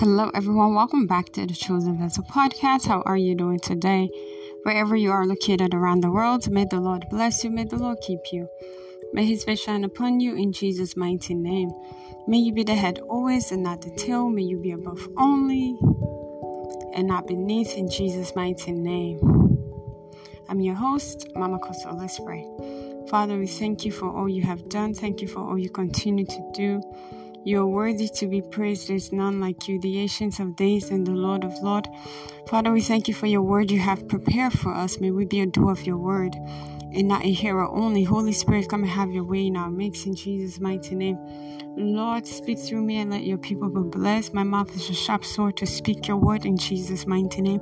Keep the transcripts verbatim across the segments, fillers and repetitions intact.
Hello everyone, welcome back to the Chosen Vessel Podcast. How are you doing today? Wherever you are located around the world, may the Lord bless you, may the Lord keep you. May His face shine upon you in Jesus' mighty name. May you be the head always and not the tail. May you be above only and not beneath in Jesus' mighty name. I'm your host, Mama Kosso. Let's pray. Father, we thank you for all you have done. Thank you for all you continue to do. You are worthy to be praised. There is none like you, the Ancient of Days and the Lord of Lords. Father, we thank you for your word you have prepared for us. May we be a doer of your word and not a hearer only. Holy Spirit, come and have your way in our midst in Jesus' mighty name. Lord, speak through me and let your people be blessed. My mouth is a sharp sword to speak your word in Jesus' mighty name.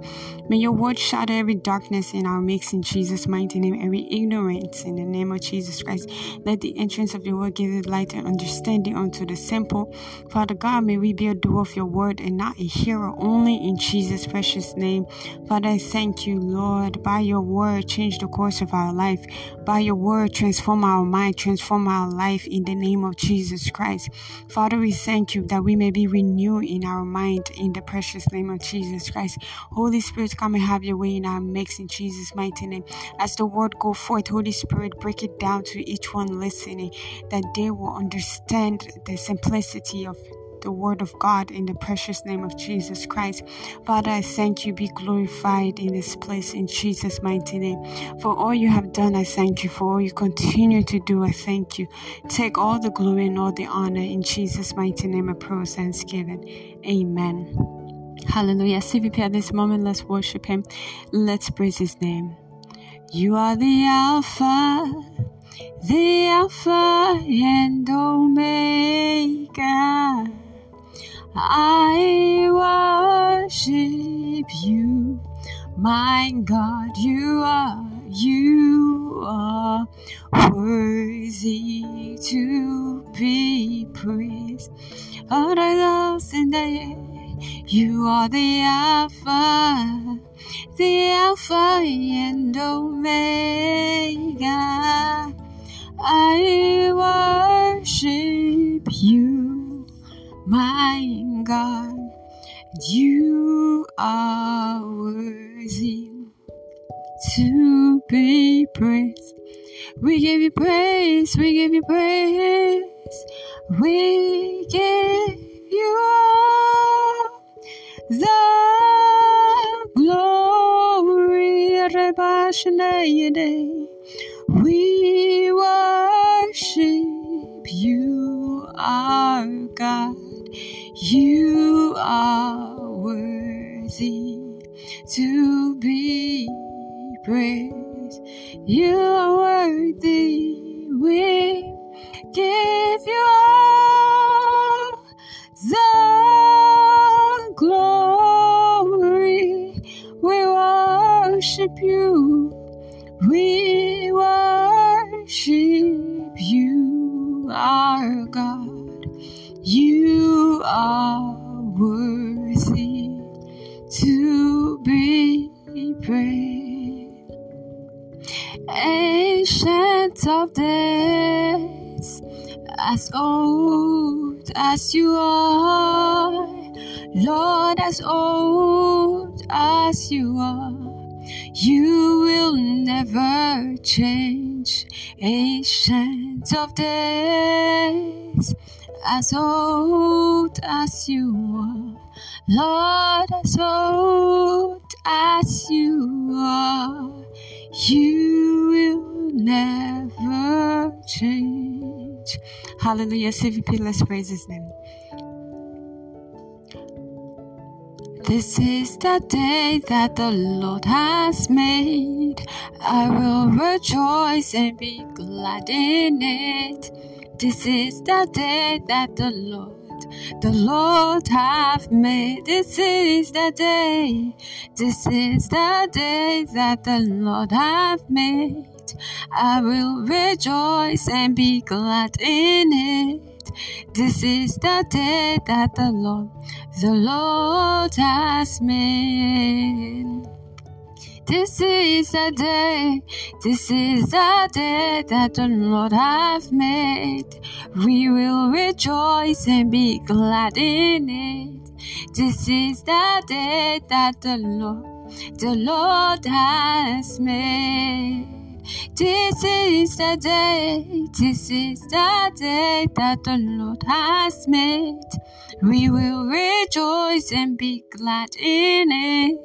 May your word shatter every darkness in our midst in Jesus' mighty name, every ignorance in the name of Jesus Christ. Let the entrance of your word give it light and understanding unto the simple. Father God, may we be a doer of your word and not a hearer only in Jesus' precious name. Father, I thank you, Lord. By your word, change the course of our life. By your word, transform our mind, transform our life in the name of Jesus Christ. Father, we thank you that we may be renewed in our mind in the precious name of Jesus Christ. Holy Spirit, come and have your way in our midst in Jesus' mighty name. As the word go forth, Holy Spirit, break it down to each one listening, that they will understand the simplicity of the word of God in the precious name of Jesus Christ. Father, I thank you. Be glorified in this place in Jesus' mighty name. For all you have done, I thank you. For all you continue to do, I thank you. Take all the glory and all the honor in Jesus' mighty name. I pray with thanksgiving. Amen. Hallelujah. C V P, at this moment, let's worship Him. Let's praise His name. You are the Alpha, the Alpha and Omega. I worship you, my God. You are, you are worthy to be praised. You are the Alpha, the Alpha and Omega. I worship you, my God. You are worthy to be praised. We give you praise, we give you praise, we give you all the glory. We worship you, our God. You are worthy to be praised. You are worthy. We give you all the glory. We worship you. We worship you, our God. You are worthy to be praised. Ancient of days, as old as you are, Lord, as old as you are, you will never change. Ancient of days, as old as you are, Lord, as old as you are, you will never change. Hallelujah. C V P, let's praise His name. This is the day that the Lord has made. I will rejoice and be glad in it. This is the day that the Lord, the Lord hath made. This is the day, this is the day that the Lord hath made. I will rejoice and be glad in it. This is the day that the Lord, the Lord has made. This is the day, this is the day that the Lord hath made. We will rejoice and be glad in it. This is the day that the Lord, the Lord has made. This is the day, this is the day that the Lord has made. We will rejoice and be glad in it.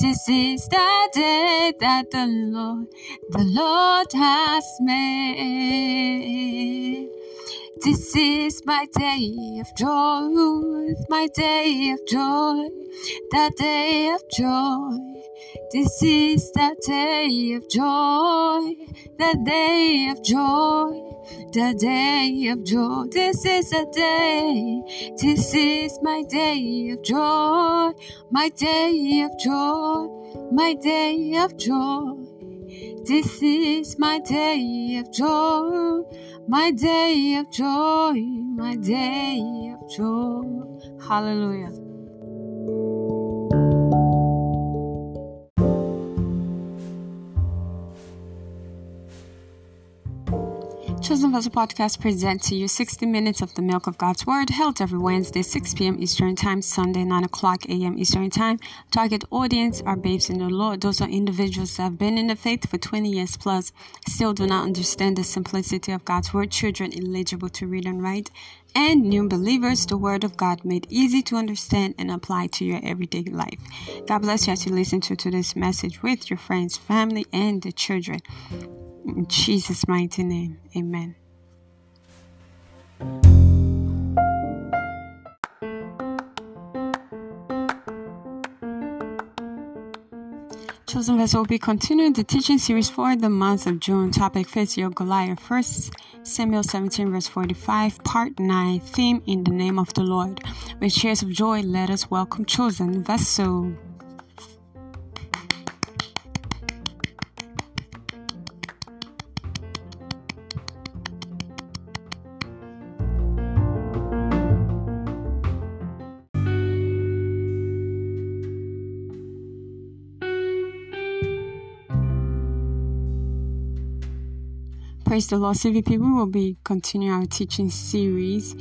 This is the day that the Lord, the Lord has made. This is my day of joy, my day of joy, the day of joy. This is the day of joy, the day of joy, the day of joy. This is a day, this is my day of joy, my day of joy, my day of joy. This is my day of joy, my day of joy, my day of joy. Hallelujah. Chosen Vessel Podcast presents to you sixty minutes of the milk of God's Word, held every Wednesday, six p.m. Eastern Time, Sunday, nine o'clock a.m. Eastern Time. Target audience are babes in the Lord. Those are individuals that have been in the faith for twenty years plus, still do not understand the simplicity of God's Word, children illegible to read and write, and new believers, the Word of God made easy to understand and apply to your everyday life. God bless you as you listen to today's message with your friends, family, and the children. In Jesus' mighty name, amen. Chosen Vessel will be continuing the teaching series for the month of June. Topic: Face Your Goliath. First Samuel seventeen, verse forty-five, Part nine. Theme: In the Name of the Lord. With cheers of joy, let us welcome Chosen Vessel. Praise the Lord, C V P. We will be continuing our teaching series,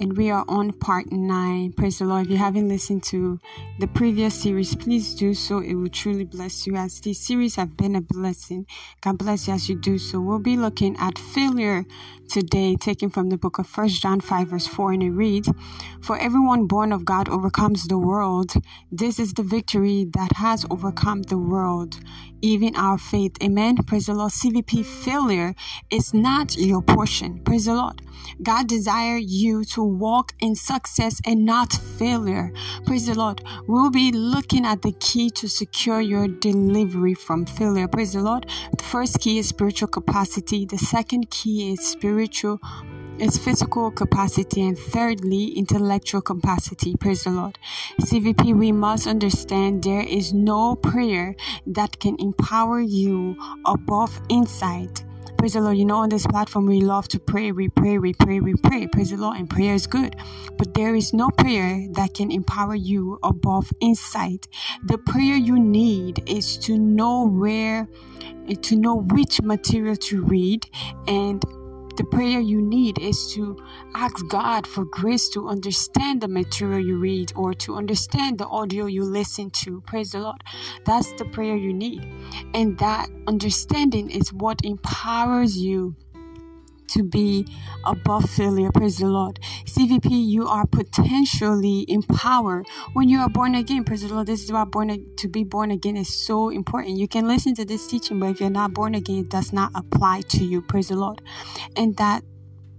and we are on part nine. Praise the Lord. If you haven't listened to the previous series, please do so. It will truly bless you, as these series have been a blessing. God bless you as you do so. We'll be looking at failure today, taken from the book of First John five, verse four, and it reads, "For everyone born of God overcomes the world. This is the victory that has overcome the world, even our faith." Amen. Praise the Lord. C V P, failure is not your portion. Praise the Lord. God desires you to walk in success and not failure. Praise the Lord. We'll be looking at the key to secure your delivery from failure. Praise the Lord. The first key is spiritual capacity. The second key is spiritual It's physical capacity, and thirdly, intellectual capacity. Praise the Lord. C V P, we must understand there is no prayer that can empower you above insight. Praise the Lord. You know, on this platform, we love to pray, we pray, we pray, we pray. Praise the Lord. And prayer is good. But there is no prayer that can empower you above insight. The prayer you need is to know where, to know which material to read, and the prayer you need is to ask God for grace to understand the material you read, or to understand the audio you listen to. Praise the Lord. That's the prayer you need. And that understanding is what empowers you to be above failure. Praise the Lord. C V P, you are potentially empowered when you are born again. Praise the Lord. This is why born ag- to be born again is so important. You can listen to this teaching, but if you're not born again, it does not apply to you. Praise the Lord. And that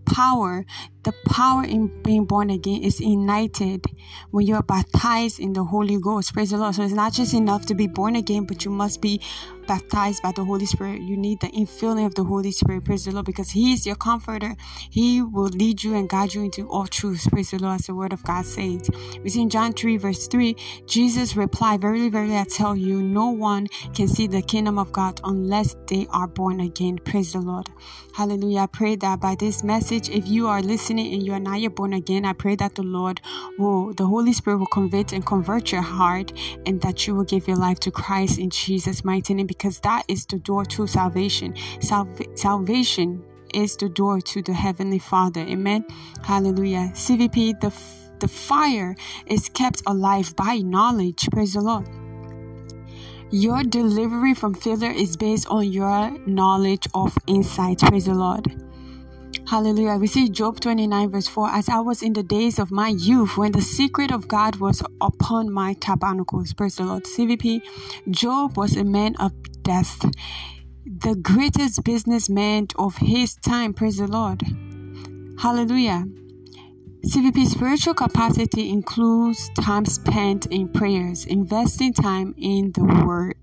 power, the power in being born again, is ignited when you are baptized in the Holy Ghost. Praise the Lord. So it's not just enough to be born again, but you must be baptized by the Holy Spirit. You need the infilling of the Holy Spirit. Praise the Lord, because He is your comforter. He will lead you and guide you into all truth. Praise the Lord, as the Word of God says. We see in John three, verse three, Jesus replied, "Verily, verily, I tell you, no one can see the kingdom of God unless they are born again." Praise the Lord. Hallelujah. I pray that by this message, if you are listening and you are not yet born again, I pray that the Lord will, the Holy Spirit will convict and convert your heart, and that you will give your life to Christ in Jesus' mighty name. Because that is the door to salvation. Salva- salvation is the door to the Heavenly Father. Amen. Hallelujah. C V P, the f- the fire is kept alive by knowledge. Praise the Lord. Your delivery from failure is based on your knowledge of insight. Praise the Lord. Hallelujah. We see Job twenty-nine verse four. As I was in the days of my youth, when the secret of God was upon my tabernacles. Praise the Lord. C V P, Job was a man of death, the greatest businessman of his time. Praise the Lord. Hallelujah. C V P, spiritual capacity includes time spent in prayers, investing time in the Word.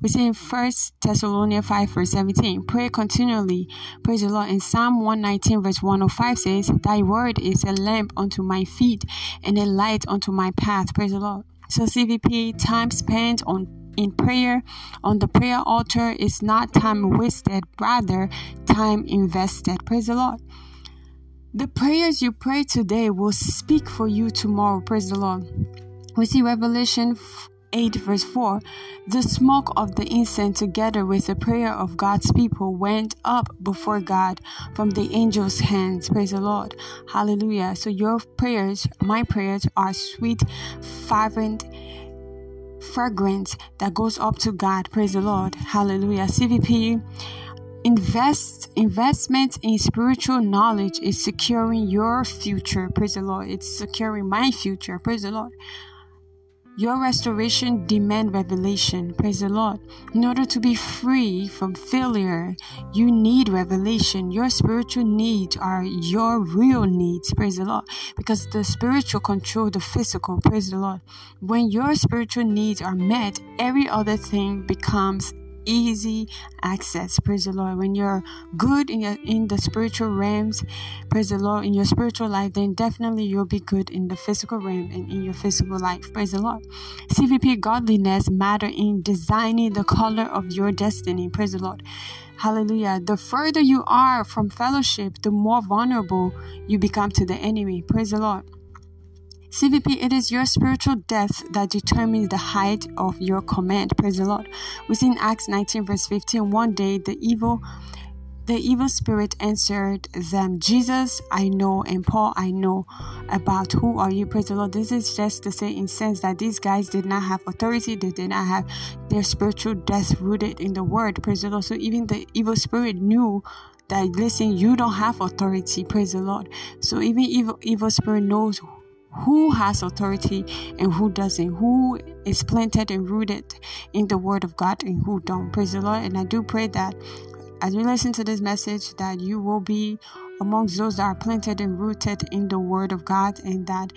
We see in First Thessalonians five verse seventeen, pray continually. Praise the Lord. In Psalm one nineteen verse one oh five says, thy word is a lamp unto my feet and a light unto my path. Praise the Lord. So C V P, time spent on in prayer, on the prayer altar is not time wasted, rather time invested. Praise the Lord. The prayers you pray today will speak for you tomorrow. Praise the Lord. We see Revelation eight verse four. The smoke of the incense together with the prayer of God's people went up before God from the angels' hands. Praise the Lord. Hallelujah. So your prayers, my prayers, are sweet, fervent, fragrance that goes up to God. Praise the Lord. Hallelujah. C V P. Invest investment in spiritual knowledge is securing your future. Praise the Lord. It's securing my future. Praise the Lord. Your restoration demands revelation. Praise the Lord. In order to be free from failure, you need revelation. Your spiritual needs are your real needs. Praise the Lord. Because the spiritual control the physical. Praise the Lord. When your spiritual needs are met, every other thing becomes easy access. Praise the Lord. When you're good in, your, in the spiritual realms, praise the Lord, in your spiritual life, then definitely you'll be good in the physical realm and in your physical life. Praise the Lord. C V P, godliness matter in designing the color of your destiny. Praise the Lord. Hallelujah. The further you are from fellowship, the more vulnerable you become to the enemy. Praise the Lord. C V P, it is your spiritual depth that determines the height of your command. Praise the Lord. We see in Acts nineteen verse fifteen, one day the evil the evil spirit answered them, Jesus I know and Paul I know, about who are you? Praise the Lord. This is just to say, in sense that these guys did not have authority, they did not have their spiritual depth rooted in the word. Praise the Lord. So even the evil spirit knew that, listen, you don't have authority. Praise the Lord. So even evil evil spirit knows who Who has authority and who doesn't, who is planted and rooted in the word of God and who don't. Praise the Lord. And I do pray that as you listen to this message, that you will be amongst those that are planted and rooted in the word of God, and that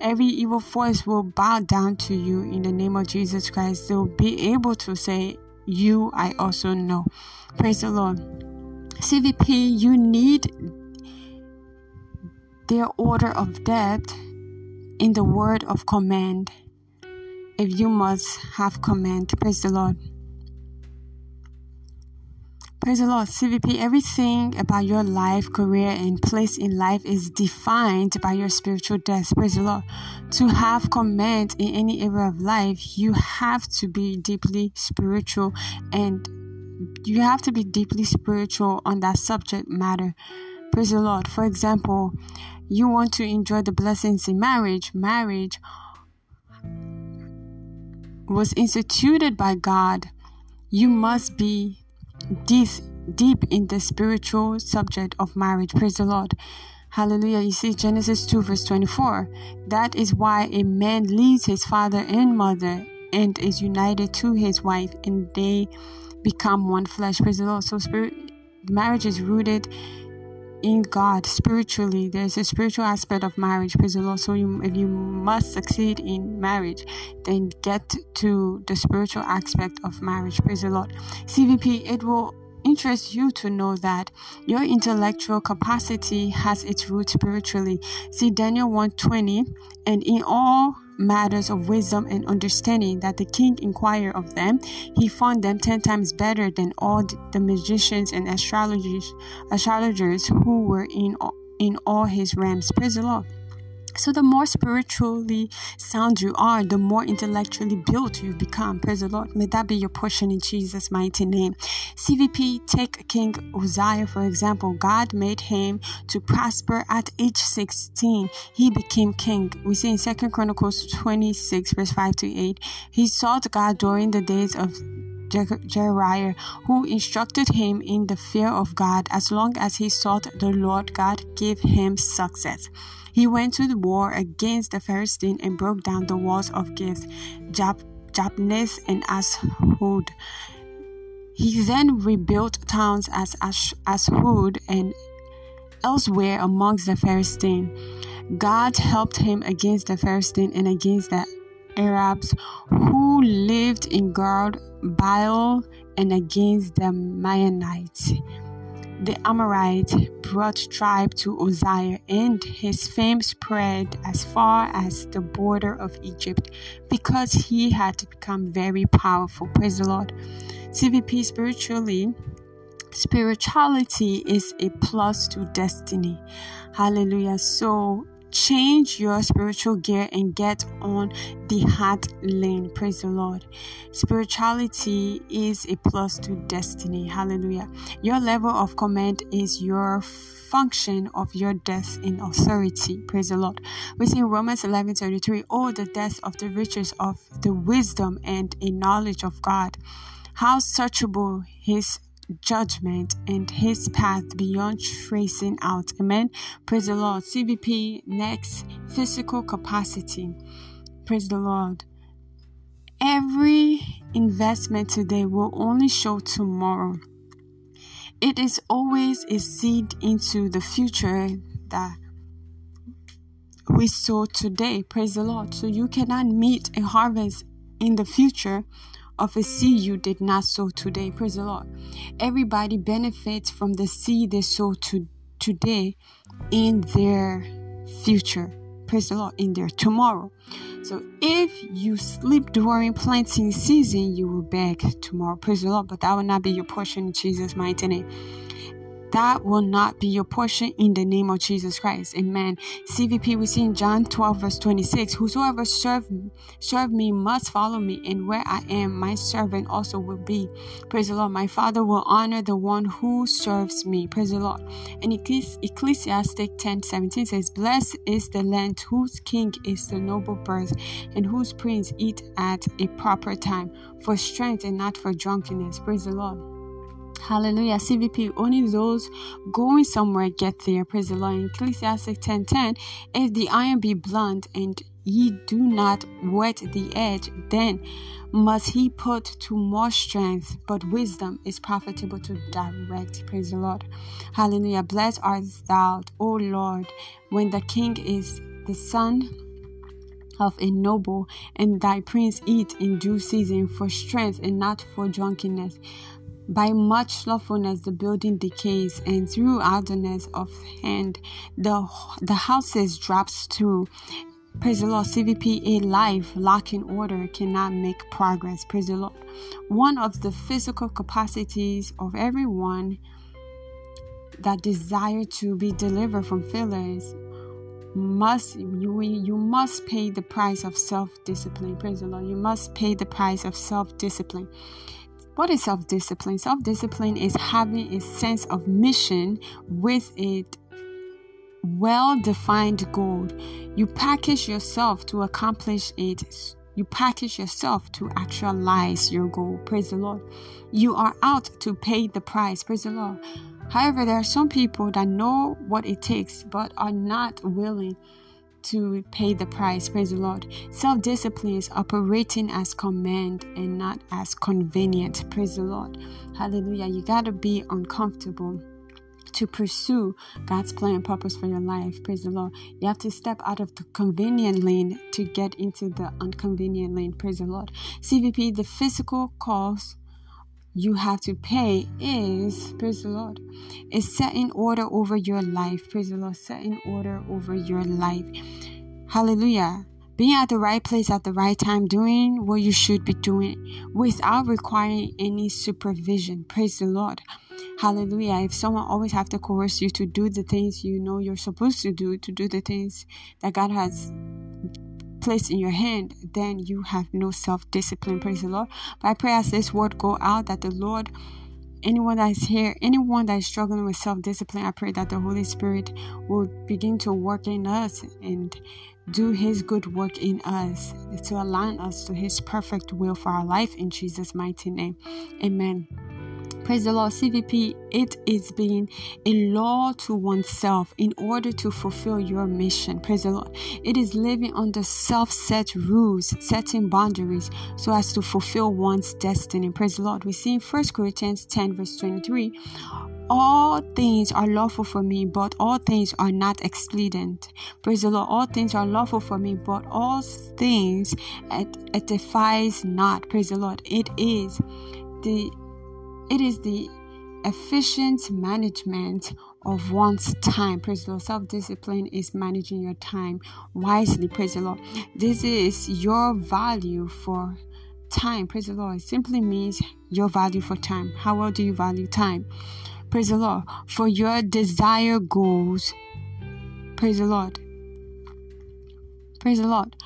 every evil force will bow down to you in the name of Jesus Christ. They'll be able to say, you, I also know. Praise the Lord. C V P, you need their order of depth in the word of command, if you must have command. Praise the Lord. Praise the Lord. C V P, everything about your life, career, and place in life is defined by your spiritual depth. Praise the Lord. To have command in any area of life, you have to be deeply spiritual, and you have to be deeply spiritual on that subject matter. Praise the Lord. For example, you want to enjoy the blessings in marriage. Marriage was instituted by God. You must be deep, deep in the spiritual subject of marriage. Praise the Lord. Hallelujah. You see Genesis two verse twenty-four. That is why a man leaves his father and mother and is united to his wife, and they become one flesh. Praise the Lord. So spirit, marriage is rooted in God spiritually. There's a spiritual aspect of marriage. Praise the Lord. So you, if you must succeed in marriage, then get to the spiritual aspect of marriage. Praise the Lord. C V P, it will interest you to know that your intellectual capacity has its roots spiritually. See Daniel one twenty, and in all matters of wisdom and understanding that the king inquired of them, he found them ten times better than all the magicians and astrologers astrologers who were in in all his realms. Praise the Lord. So the more spiritually sound you are, the more intellectually built you become. Praise the Lord. May that be your portion in Jesus' mighty name. C V P, take King Uzziah, for example. God made him to prosper at age sixteen. He became king. We see in Second Chronicles twenty-six, verse five to eight, he sought God during the days of Jeriah, who instructed him in the fear of God. As long as he sought the Lord, God gave him success. He went to the war against the Philistines and broke down the walls of Gath, Jab- Jabneh, and Ashdod. He then rebuilt towns as Ash- Ashdod and elsewhere amongst the Philistines. God helped him against the Philistines and against the Arabs who lived in Gad, Baal, and against the Maonites. The Amorites brought tribe to Uzziah, and his fame spread as far as the border of Egypt because he had become very powerful. Praise the Lord. C V P, spiritually, spirituality is a plus to destiny. Hallelujah. So change your spiritual gear and get on the hard lane. Praise the Lord. Spirituality is a plus to destiny. Hallelujah. Your level of command is your function of your death in authority. Praise the Lord. We see Romans eleven thirty-three, oh, the depth of the riches of the wisdom and a knowledge of God. How searchable his judgment and his path beyond tracing out. Amen. Praise the Lord. C V P, next, physical capacity. Praise the Lord. Every investment today will only show tomorrow. It is always a seed into the future that we sow today. Praise the Lord. So you cannot meet a harvest in the future of a seed you did not sow today. Praise the Lord. Everybody benefits from the seed they sow to today in their future. Praise the Lord. In their tomorrow. So if you sleep during planting season, you will beg tomorrow. Praise the Lord. But that will not be your portion in Jesus' mighty name. That will not be your portion in the name of Jesus Christ. Amen. C V P, we see in John twelve verse twenty-six, whosoever serve, serve me must follow me, and where I am, my servant also will be. Praise the Lord. My Father will honor the one who serves me. Praise the Lord. And Ecclesi- Ecclesiastes ten seventeen says, blessed is the land whose king is the noble birth, and whose prince eat at a proper time, for strength and not for drunkenness. Praise the Lord. Hallelujah. C V P, only those going somewhere get there. Praise the Lord. In Ecclesiastes ten ten, if the iron be blunt and ye do not wet the edge, then must he put to more strength, but wisdom is profitable to direct. Praise the Lord. Hallelujah. Blessed art thou, O Lord, when the king is the son of a noble, and thy prince eat in due season, for strength and not for drunkenness. By much slothfulness the building decays, and through idleness of hand the the houses drops through. Praise the Lord. C V P, a life lacking order cannot make progress. Praise the Lord. One of the physical capacities of everyone that desire to be delivered from failures must you you must pay the price of self-discipline. Praise the Lord. You must pay the price of self-discipline. What is self-discipline? Self-discipline is having a sense of mission with a well-defined goal. You package yourself to accomplish it. You package yourself to actualize your goal. Praise the Lord. You are out to pay the price. Praise the Lord. However, there are some people that know what it takes but are not willing to pay the price. Praise the Lord. Self-discipline is operating as command and not as convenient. Praise the Lord. Hallelujah. You gotta be uncomfortable to pursue God's plan and purpose for your life. Praise the Lord. You have to step out of the convenient lane to get into the inconvenient lane. Praise the Lord. C V P, the physical cost you have to pay is, praise the Lord, is set in order over your life. Praise the Lord. Set in order over your life. Hallelujah. Being at the right place at the right time, doing what you should be doing without requiring any supervision. Praise the Lord. Hallelujah. If someone always have to coerce you to do the things you know you're supposed to do, to do the things that God has placed in your hand, then you have no self-discipline. Praise the Lord. But I pray as this word go out that the Lord, anyone that is here, anyone that is struggling with self-discipline, I pray that the Holy Spirit will begin to work in us and do His good work in us to align us to His perfect will for our life in Jesus' mighty name. Amen. Praise the Lord. C V P, it is being a law to oneself in order to fulfill your mission. Praise the Lord. It is living under self-set rules, setting boundaries so as to fulfill one's destiny. Praise the Lord. We see in First Corinthians ten verse twenty-three, all things are lawful for me, but all things are not expedient. Praise the Lord. All things are lawful for me, but all things it, it defies not. Praise the Lord. It is the It is the efficient management of one's time. Praise the Lord. Self-discipline is managing your time wisely. Praise the Lord. This is your value for time. Praise the Lord. It simply means your value for time. How well do you value time? Praise the Lord. For your desire goals. Praise the Lord. Praise the Lord.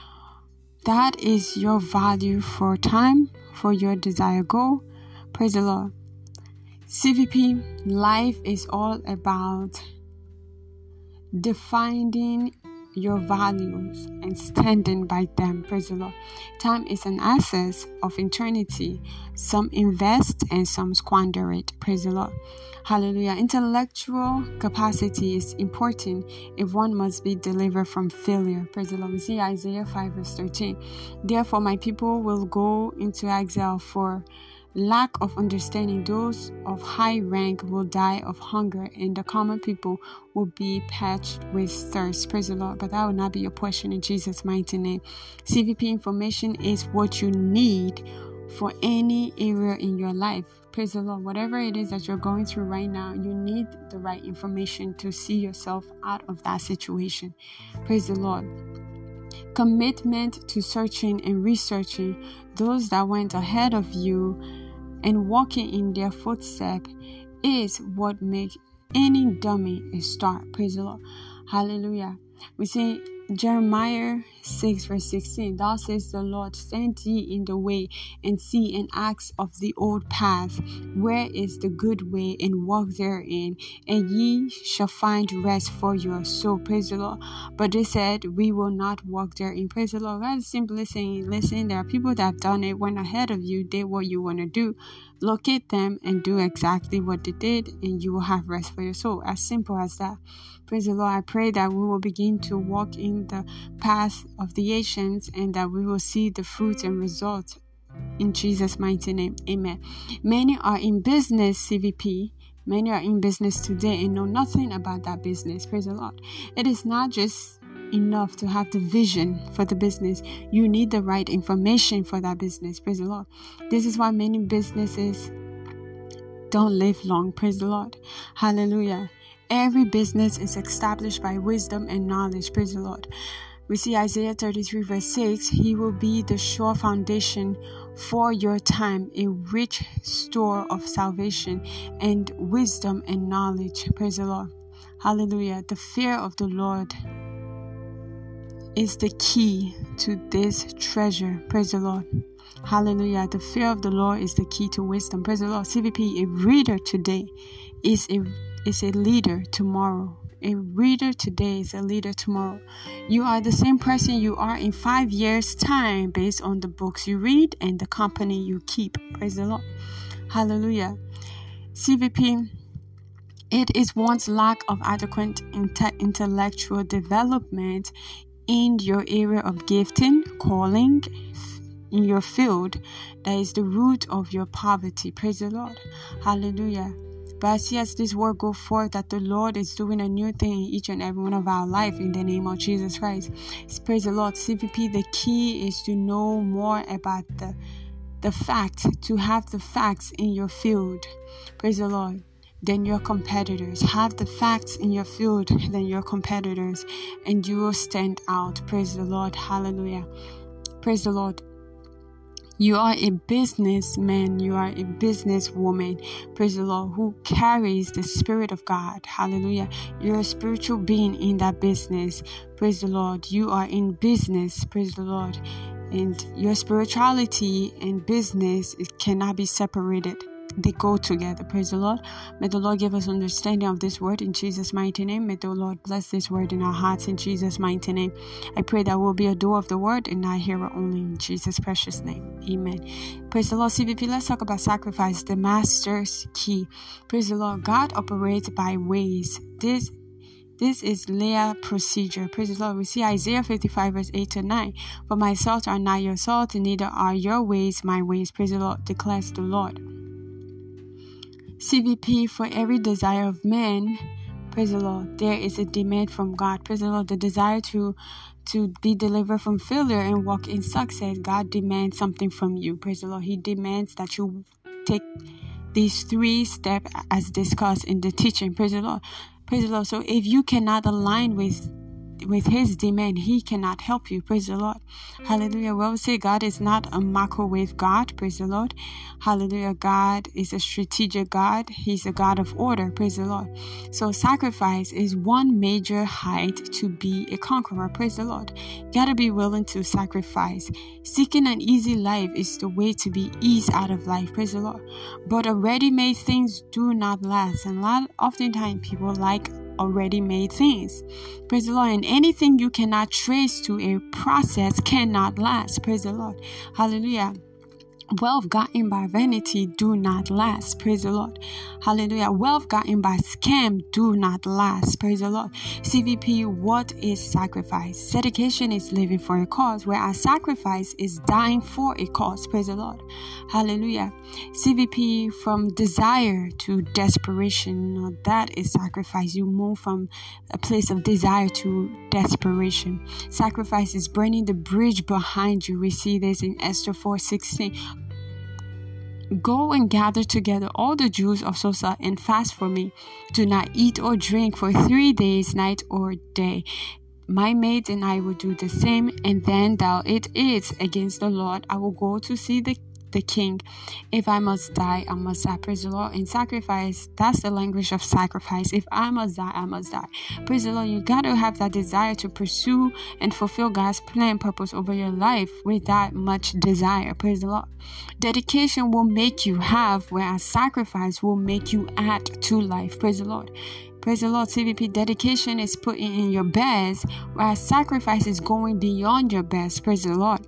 That is your value for time, for your desire goal. Praise the Lord. C V P, life is all about defining your values and standing by them. Praise the Lord. Time is an asset of eternity. Some invest and some squander it. Praise the Lord. Hallelujah. Intellectual capacity is important if one must be delivered from failure. Praise the Lord. We see Isaiah five verse thirteen. Therefore, my people will go into exile for lack of understanding. Those of high rank will die of hunger, and the common people will be parched with thirst. Praise the Lord. But that will not be your portion in Jesus' mighty name. C V P, information is what you need for any area in your life. Praise the Lord. Whatever it is that you're going through right now, you need the right information to see yourself out of that situation. Praise the Lord. Commitment to searching and researching those that went ahead of you and walking in their footsteps is what makes any dummy a star. Praise the Lord. Hallelujah. We see Jeremiah six verse sixteen. Thou says the Lord, stand ye in the way and see and ask of the old path, where is the good way, and walk therein, and ye shall find rest for your soul. Praise the Lord. But they said, we will not walk therein. Praise the Lord. God is simply saying, listen, there are people that have done it, went ahead of you, did what you want to do. Locate them and do exactly what they did, and you will have rest for your soul. As simple as that. Praise the Lord. I pray that we will begin to walk in the path of the ancients and that we will see the fruits and results in Jesus' mighty name. Amen. Many are in business, C V P. Many are in business today and know nothing about that business. Praise the Lord. It is not just enough to have the vision for the business. You need the right information for that business. Praise the Lord. This is why many businesses don't live long. Praise the Lord. Hallelujah. Every business is established by wisdom and knowledge. Praise the Lord. We see Isaiah thirty-three verse six. He will be the sure foundation for your time, a rich store of salvation and wisdom and knowledge. Praise the Lord. Hallelujah. The fear of the Lord is the key to this treasure. Praise the Lord. Hallelujah. The fear of the Lord is the key to wisdom. Praise the Lord. C V P, a reader today is a is a leader tomorrow. A reader today is a leader tomorrow. You are the same person you are in five years' time based on the books you read and the company you keep. Praise the Lord. Hallelujah. C V P, it is one's lack of adequate inte- intellectual development in your area of gifting, calling, in your field, that is the root of your poverty. Praise the Lord. Hallelujah. But I see as this word go forth that the Lord is doing a new thing in each and every one of our life in the name of Jesus Christ. Praise the Lord. C V P, the key is to know more about the, the facts, to have the facts in your field. Praise the Lord. Than your competitors. Have the facts in your field than your competitors, and you will stand out. Praise the Lord. Hallelujah. Praise the Lord. You are a businessman. You are a businesswoman. Praise the Lord, who carries the Spirit of God. Hallelujah. You're a spiritual being in that business. Praise the Lord. You are in business. Praise the Lord. And your spirituality and business, it cannot be separated. They go together. Praise the Lord. May the Lord give us understanding of this word in Jesus' mighty name. May the Lord bless this word in our hearts in Jesus' mighty name. I pray that we'll be a doer of the word and not hearer only, in Jesus' precious name. Amen. Praise the Lord. C V P, let's talk about sacrifice, the master's key. Praise the Lord. God operates by ways. This This is Leah's procedure. Praise the Lord. We see Isaiah fifty-five verse eight to nine. For my thoughts are not your thoughts, neither are your ways my ways. Praise the Lord, declares the Lord. C V P, for every desire of man, praise the Lord, there is a demand from God. Praise the Lord, the desire to to be delivered from failure and walk in success. God demands something from you. Praise the Lord. He demands that you take these three steps as discussed in the teaching. Praise the Lord. Praise the Lord. So if you cannot align with with his demand, he cannot help you. Praise the Lord. Hallelujah. Well, we say God is not a microwave God. Praise the Lord. Hallelujah. God is a strategic God. He's a God of order. Praise the Lord. So sacrifice is one major height to be a conqueror. Praise the Lord. You gotta be willing to sacrifice. Seeking an easy life is the way to be eased out of life. Praise the Lord. But already made things do not last. And a lot oftentimes people like already made things. Praise the Lord. And anything you cannot trace to a process cannot last. Praise the Lord. Hallelujah. Wealth gotten by vanity do not last. Praise the Lord. Hallelujah. Wealth gotten by scam do not last. Praise the Lord. C V P, what is sacrifice? Dedication is living for a cause, whereas sacrifice is dying for a cause. Praise the Lord. Hallelujah. C V P, from desire to desperation. Now that is sacrifice. You move from a place of desire to desperation. Sacrifice is burning the bridge behind you. We see this in Esther four sixteen. Go and gather together all the Jews of Susa and fast for me. Do not eat or drink for three days, night or day. My maids and I will do the same, and then thou it is against the Lord. I will go to see the the king. If I must die, I must die. Praise the Lord. And sacrifice, that's the language of sacrifice. If I must die, I must die. Praise the Lord. You got to have that desire to pursue and fulfill God's plan and purpose over your life with that much desire. Praise the Lord. Dedication will make you have, whereas sacrifice will make you add to life. Praise the Lord. Praise the Lord. C V P, dedication is putting in your best, whereas sacrifice is going beyond your best. Praise the Lord.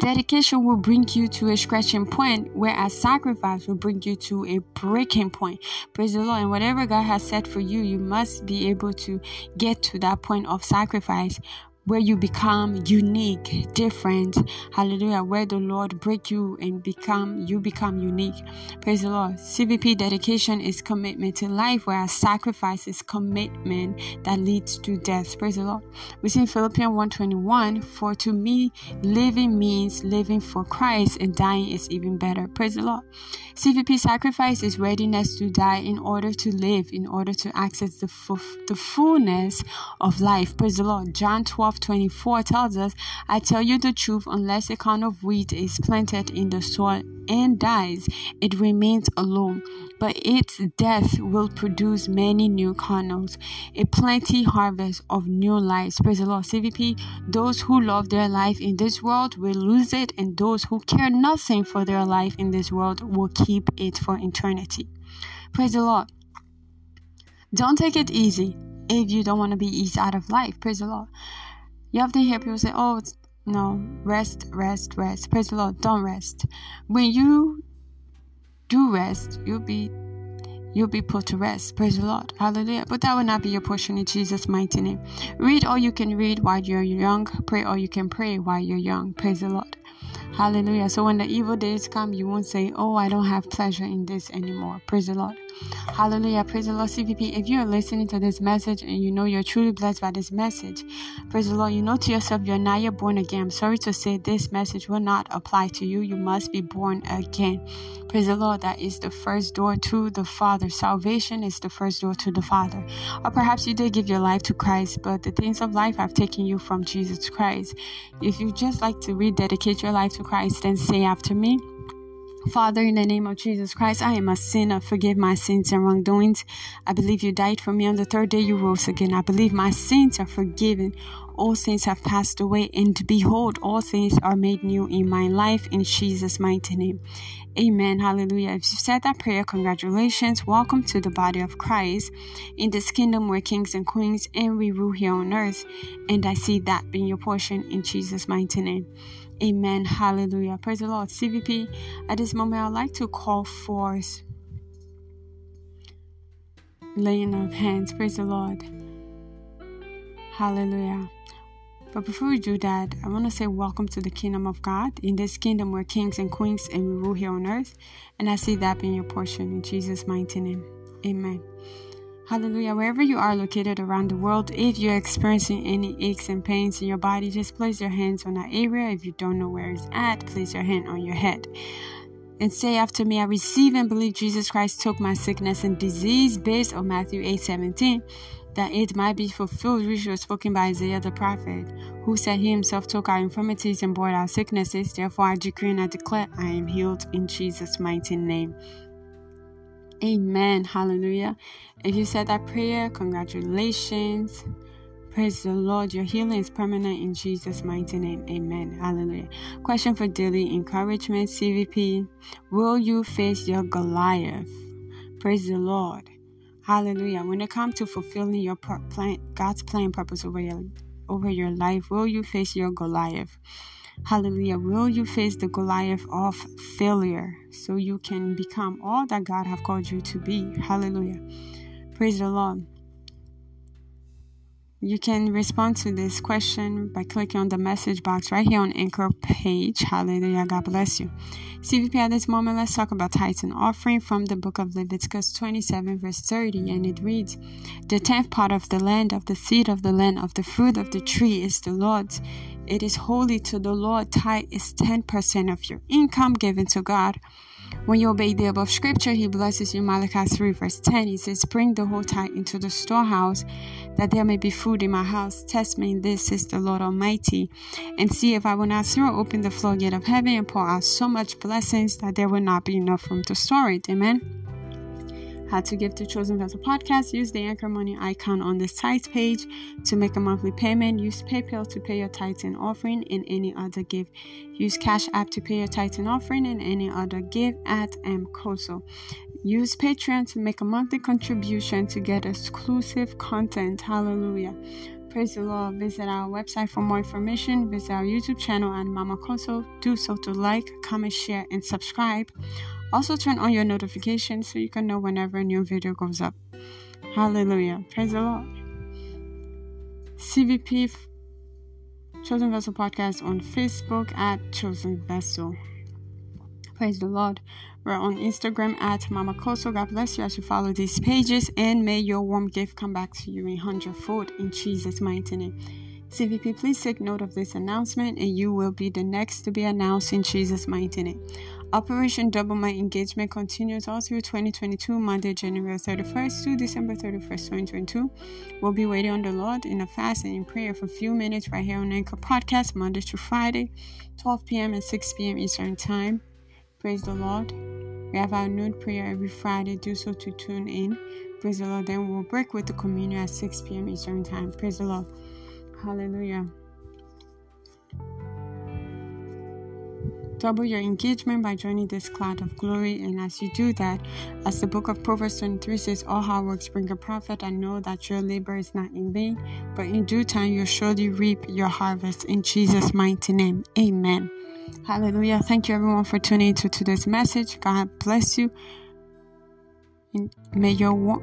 Dedication will bring you to a scratching point, whereas sacrifice will bring you to a breaking point. Praise the Lord. And whatever God has said for you, you must be able to get to that point of sacrifice where you become unique, different. Hallelujah. Where the Lord break you and become you become unique. Praise the Lord. C V P, dedication is commitment to life, whereas sacrifice is commitment that leads to death. Praise the Lord. We see in Philippians one twenty-one, for to me, living means living for Christ, and dying is even better. Praise the Lord. C V P, sacrifice is readiness to die in order to live, in order to access the, f- the fullness of life. Praise the Lord. John twelve twenty-four tells us, I tell you the truth, unless a kernel of wheat is planted in the soil and dies, it remains alone, but its death will produce many new kernels, a plenty harvest of new lives. Praise the Lord. C V P, those who love their life in this world will lose it, and those who care nothing for their life in this world will keep it for eternity. Praise the Lord. Don't take it easy if you don't want to be eased out of life. Praise the Lord. You often hear people say, oh, it's, no, rest, rest, rest. Praise the Lord, don't rest. When you do rest, you'll be you'll be put to rest. Praise the Lord. Hallelujah. But that will not be your portion in Jesus' mighty name. Read all you can read while you're young. Pray all you can pray while you're young. Praise the Lord. Hallelujah. So when the evil days come, you won't say, oh, I don't have pleasure in this anymore. Praise the Lord. Hallelujah. Praise the Lord. C V P, if you are listening to this message and you know you're truly blessed by this message, praise the Lord, you know to yourself you're not yet born again. I'm sorry to say this message will not apply to you. You must be born again. Praise the Lord. That is the first door to the Father. Salvation is the first door to the Father. Or perhaps you did give your life to Christ, but the things of life have taken you from Jesus Christ. If you just like to rededicate your life to Christ, then say after me. Father, in the name of Jesus Christ, I am a sinner. Forgive my sins and wrongdoings. I believe you died for me. On the third day you rose again. I believe my sins are forgiven. All sins have passed away, and behold, all things are made new in my life, in Jesus' mighty name. Amen. Hallelujah. If you've said that prayer, congratulations. Welcome to the body of Christ. In this kingdom, we're kings and queens, and we rule here on earth. And I see that being your portion in Jesus' mighty name. Amen. Hallelujah. Praise the Lord. C V P, at this moment, I'd like to call forth laying of hands. Praise the Lord. Hallelujah. But before we do that, I want to say welcome to the kingdom of God. In this kingdom, we're kings and queens, and we rule here on earth. And I see that being your portion in Jesus' mighty name. Amen. Hallelujah. Wherever you are located around the world, if you're experiencing any aches and pains in your body, just place your hands on that area. If you don't know where it's at, place your hand on your head. And say after me, I receive and believe Jesus Christ took my sickness and disease, based on Matthew eight seventeen. That it might be fulfilled, which was spoken by Isaiah the prophet, who said he himself took our infirmities and bore our sicknesses. Therefore, I decree and I declare, I am healed in Jesus' mighty name. Amen. Hallelujah. If you said that prayer, congratulations. Praise the Lord. Your healing is permanent in Jesus' mighty name. Amen. Hallelujah. Question for daily encouragement, C V P. Will you face your Goliath? Praise the Lord. Hallelujah. When it comes to fulfilling your plan, God's plan purpose over your, over your life, will you face your Goliath? Hallelujah. Will you face the Goliath of failure so you can become all that God has called you to be? Hallelujah. Praise the Lord. You can respond to this question by clicking on the message box right here on Anchor page. Hallelujah. God bless you. C V P, at this moment, let's talk about tithes and offering from the book of Leviticus twenty-seven, verse thirty, and it reads, the tenth part of the land, of the seed of the land, of the fruit of the tree is the Lord's. It is holy to the Lord. Tithe is ten percent of your income given to God. When you obey the above scripture, he blesses you. Malachi three, verse ten, he says, bring the whole tithe into the storehouse, that there may be food in my house. Test me in this, says the Lord Almighty, and see if I will not throw open the floodgate of heaven and pour out so much blessings that there will not be enough room to store it. Amen. How to give to Chosen Vessel Podcast. Use the Anchor Money icon on the tithe page to make a monthly payment. Use PayPal to pay your tithe and offering and any other gift. Use Cash App to pay your tithe and offering and any other gift at M Kosso. Use Patreon to make a monthly contribution to get exclusive content. Hallelujah. Praise the Lord. Visit our website for more information. Visit our YouTube channel at Mama Kosso. Do so to like, comment, share, and subscribe. Also turn on your notifications so you can know whenever a new video goes up. Hallelujah. Praise the Lord. C V P Chosen Vessel Podcast on Facebook at Chosen Vessel. Praise the Lord. We're on Instagram at Mama Kosso. God bless you as you follow these pages, and may your warm gift come back to you in hundredfold in Jesus' mighty name. C V P, please take note of this announcement, and you will be the next to be announced in Jesus' mighty name. Operation Double My Engagement continues all through twenty twenty-two, Monday, January thirty-first to December thirty-first, twenty twenty-two. We'll be waiting on the Lord in a fast and in prayer for a few minutes right here on Anchor Podcast, Monday through Friday, twelve p.m. and six p.m. Eastern Time. Praise the Lord. We have our noon prayer every Friday. Do so to tune in. Praise the Lord. Then we'll break with the communion at six p.m. Eastern Time. Praise the Lord. Hallelujah. Double your engagement by joining this cloud of glory, and as you do that, as the book of Proverbs twenty-three says, all hard works bring a profit. I know that your labor is not in vain, but in due time you'll surely reap your harvest in Jesus' mighty name. Amen. Hallelujah. Thank you everyone for tuning into today's message. God bless you. And may your wa-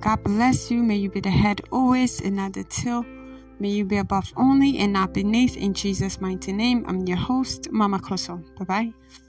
God bless you. May you be the head always and not the tail. May you be above only and not beneath in Jesus' mighty name. I'm your host, Mama Kosso. Bye-bye.